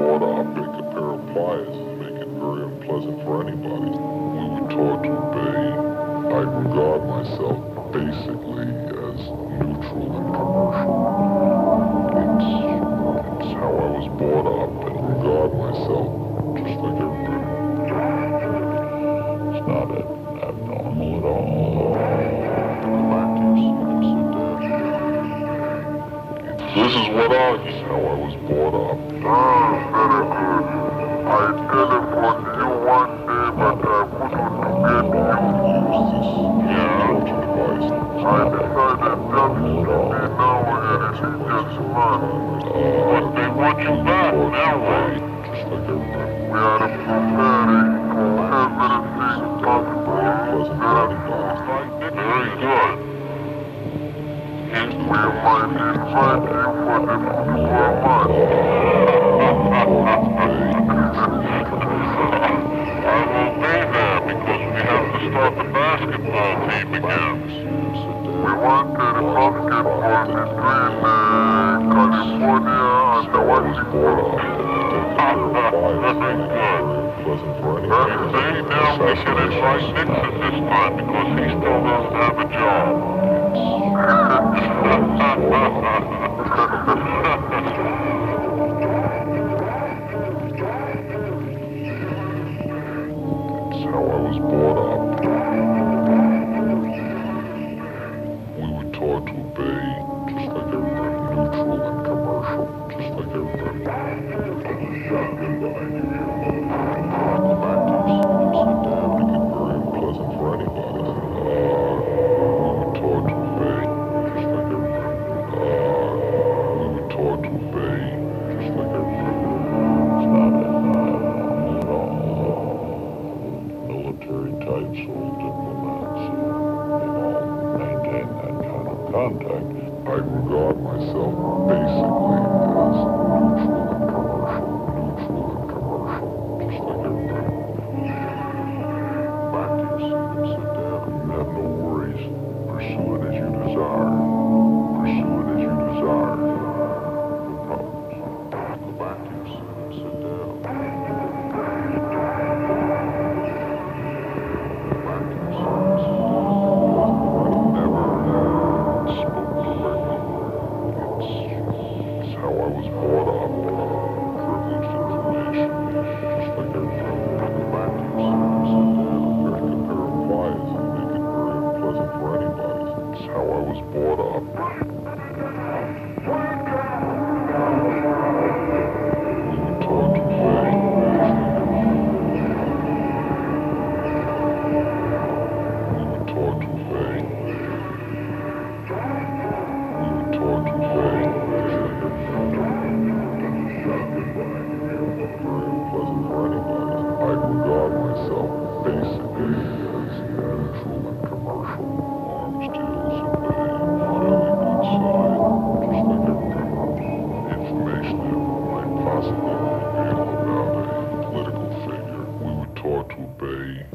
Florida, I picked a pair of pliers and make it very unpleasant for anybody. We were taught to obey. I regard myself basically as neutral and commercial. It's how I was brought up, and regard myself just like everybody. It's not abnormal at all. This is what how I was brought up. I did it for you one day, but I wouldn't forget you. I decided just to be nowhere and it just fun. But they want you back now, right? We had to prepare for everything possible. Very good. And we might invite you for the I will be there because we have to start the basketball team again. We wanted a basketball between California and the Washington. Very good. And see, now we should invite Nixon this time because he still doesn't have a job. It's how I was brought up. We were taught to obey, just like everybody, neutral and commercial, just like everybody. I regard myself basically as neutral and commercial, just like everybody. Back to your seat and sit down. You have no worries. Pursue it as you desire. No problems. Go back to your seat and sit down.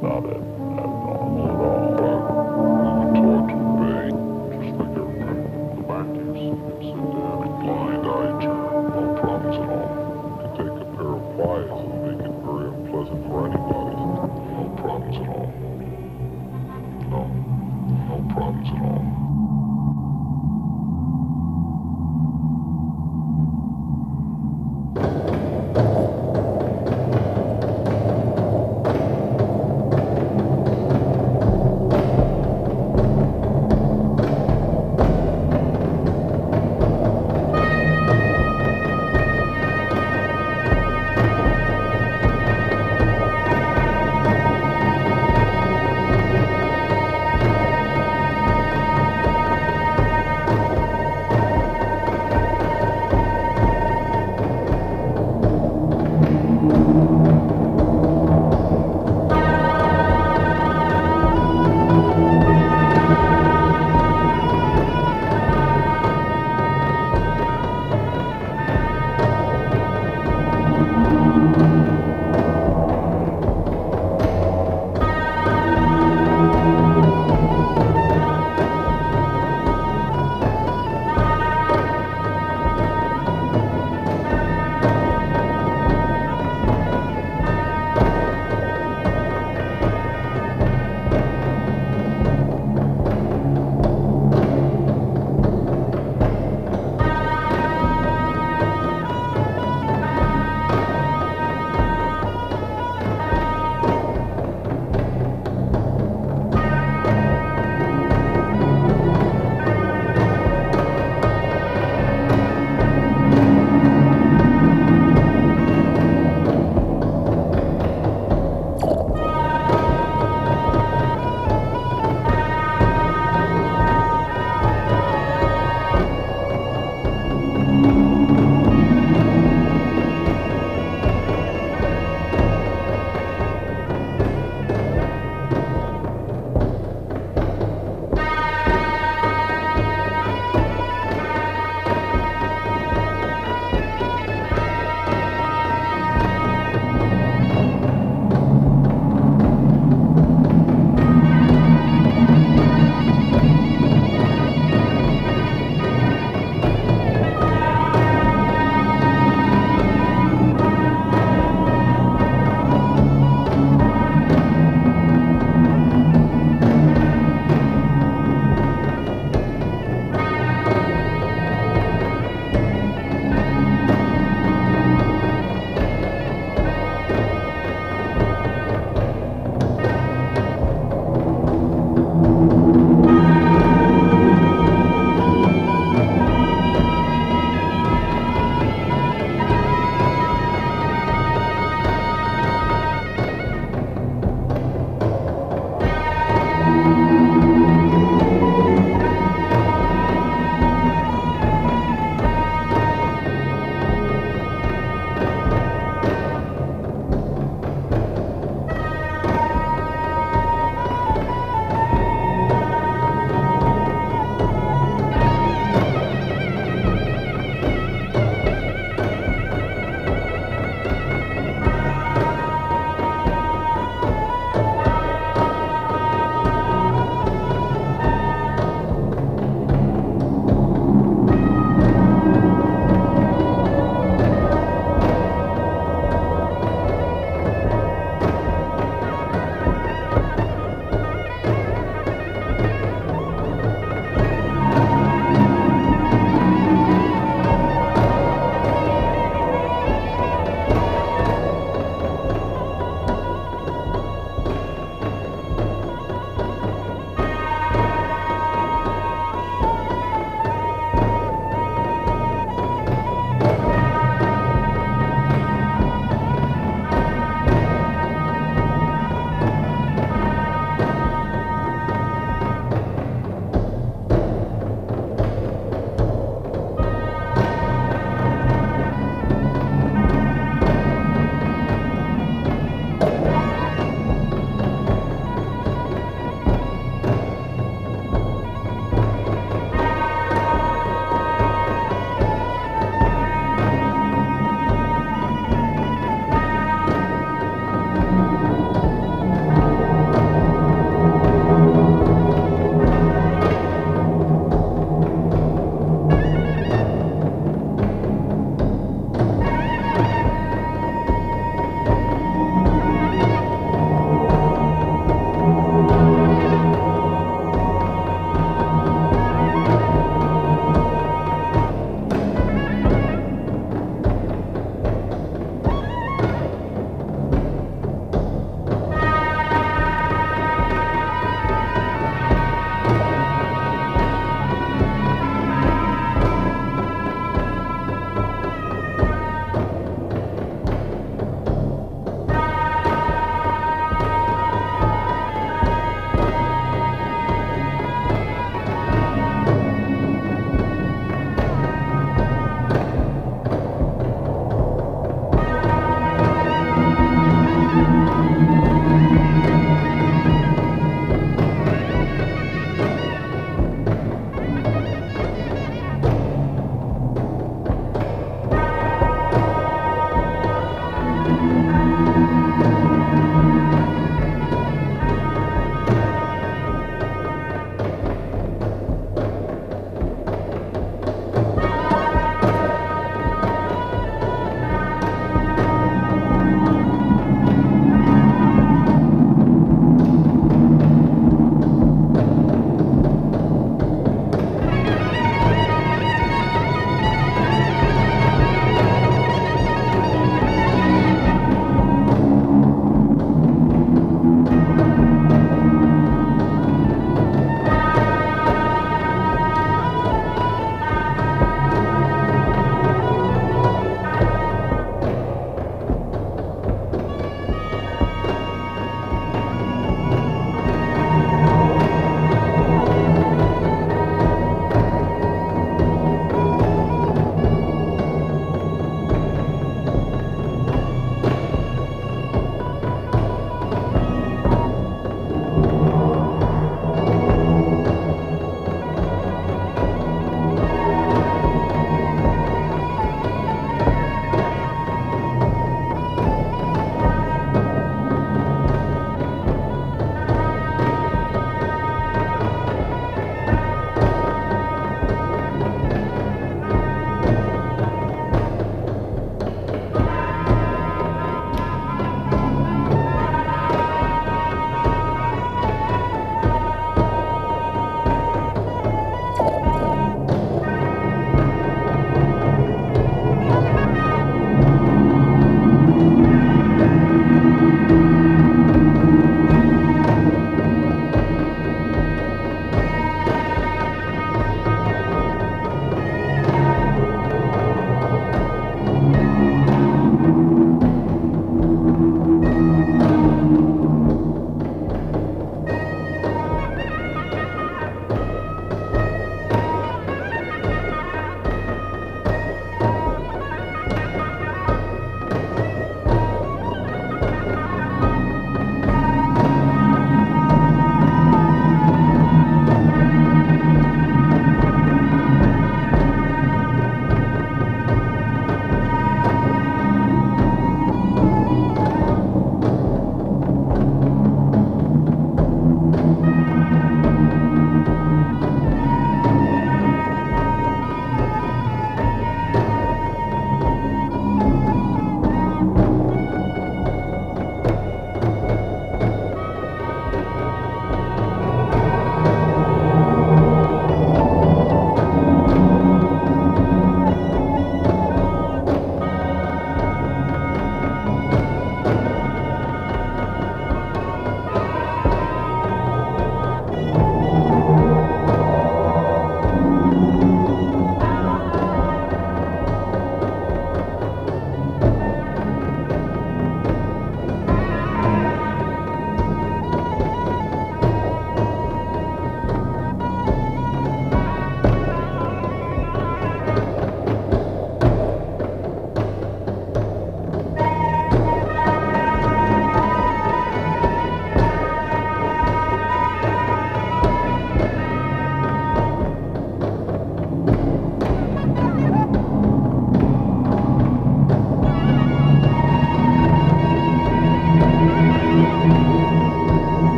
Not abnormal.